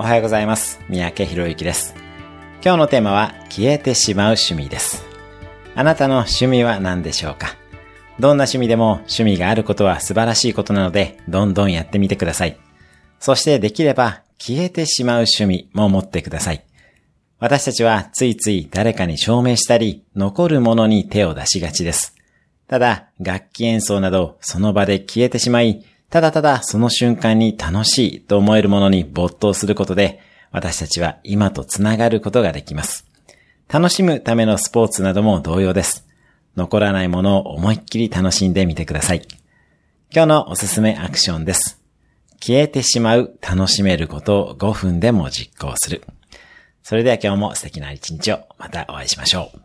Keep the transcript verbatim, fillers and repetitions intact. おはようございます。三宅博之です。今日のテーマは消えてしまう趣味です。あなたの趣味は何でしょうか？どんな趣味でも趣味があることは素晴らしいことなので、どんどんやってみてください。そしてできれば消えてしまう趣味も持ってください。私たちはついつい誰かに証明したり、残るものに手を出しがちです。ただ楽器演奏などその場で消えてしまい、ただただその瞬間に楽しいと思えるものに没頭することで、私たちは今とつながることができます。楽しむためのスポーツなども同様です。残らないものを思いっきり楽しんでみてください。今日のおすすめアクションです。消えてしまう楽しめることをごふんでも実行する。それでは今日も素敵な一日を。またお会いしましょう。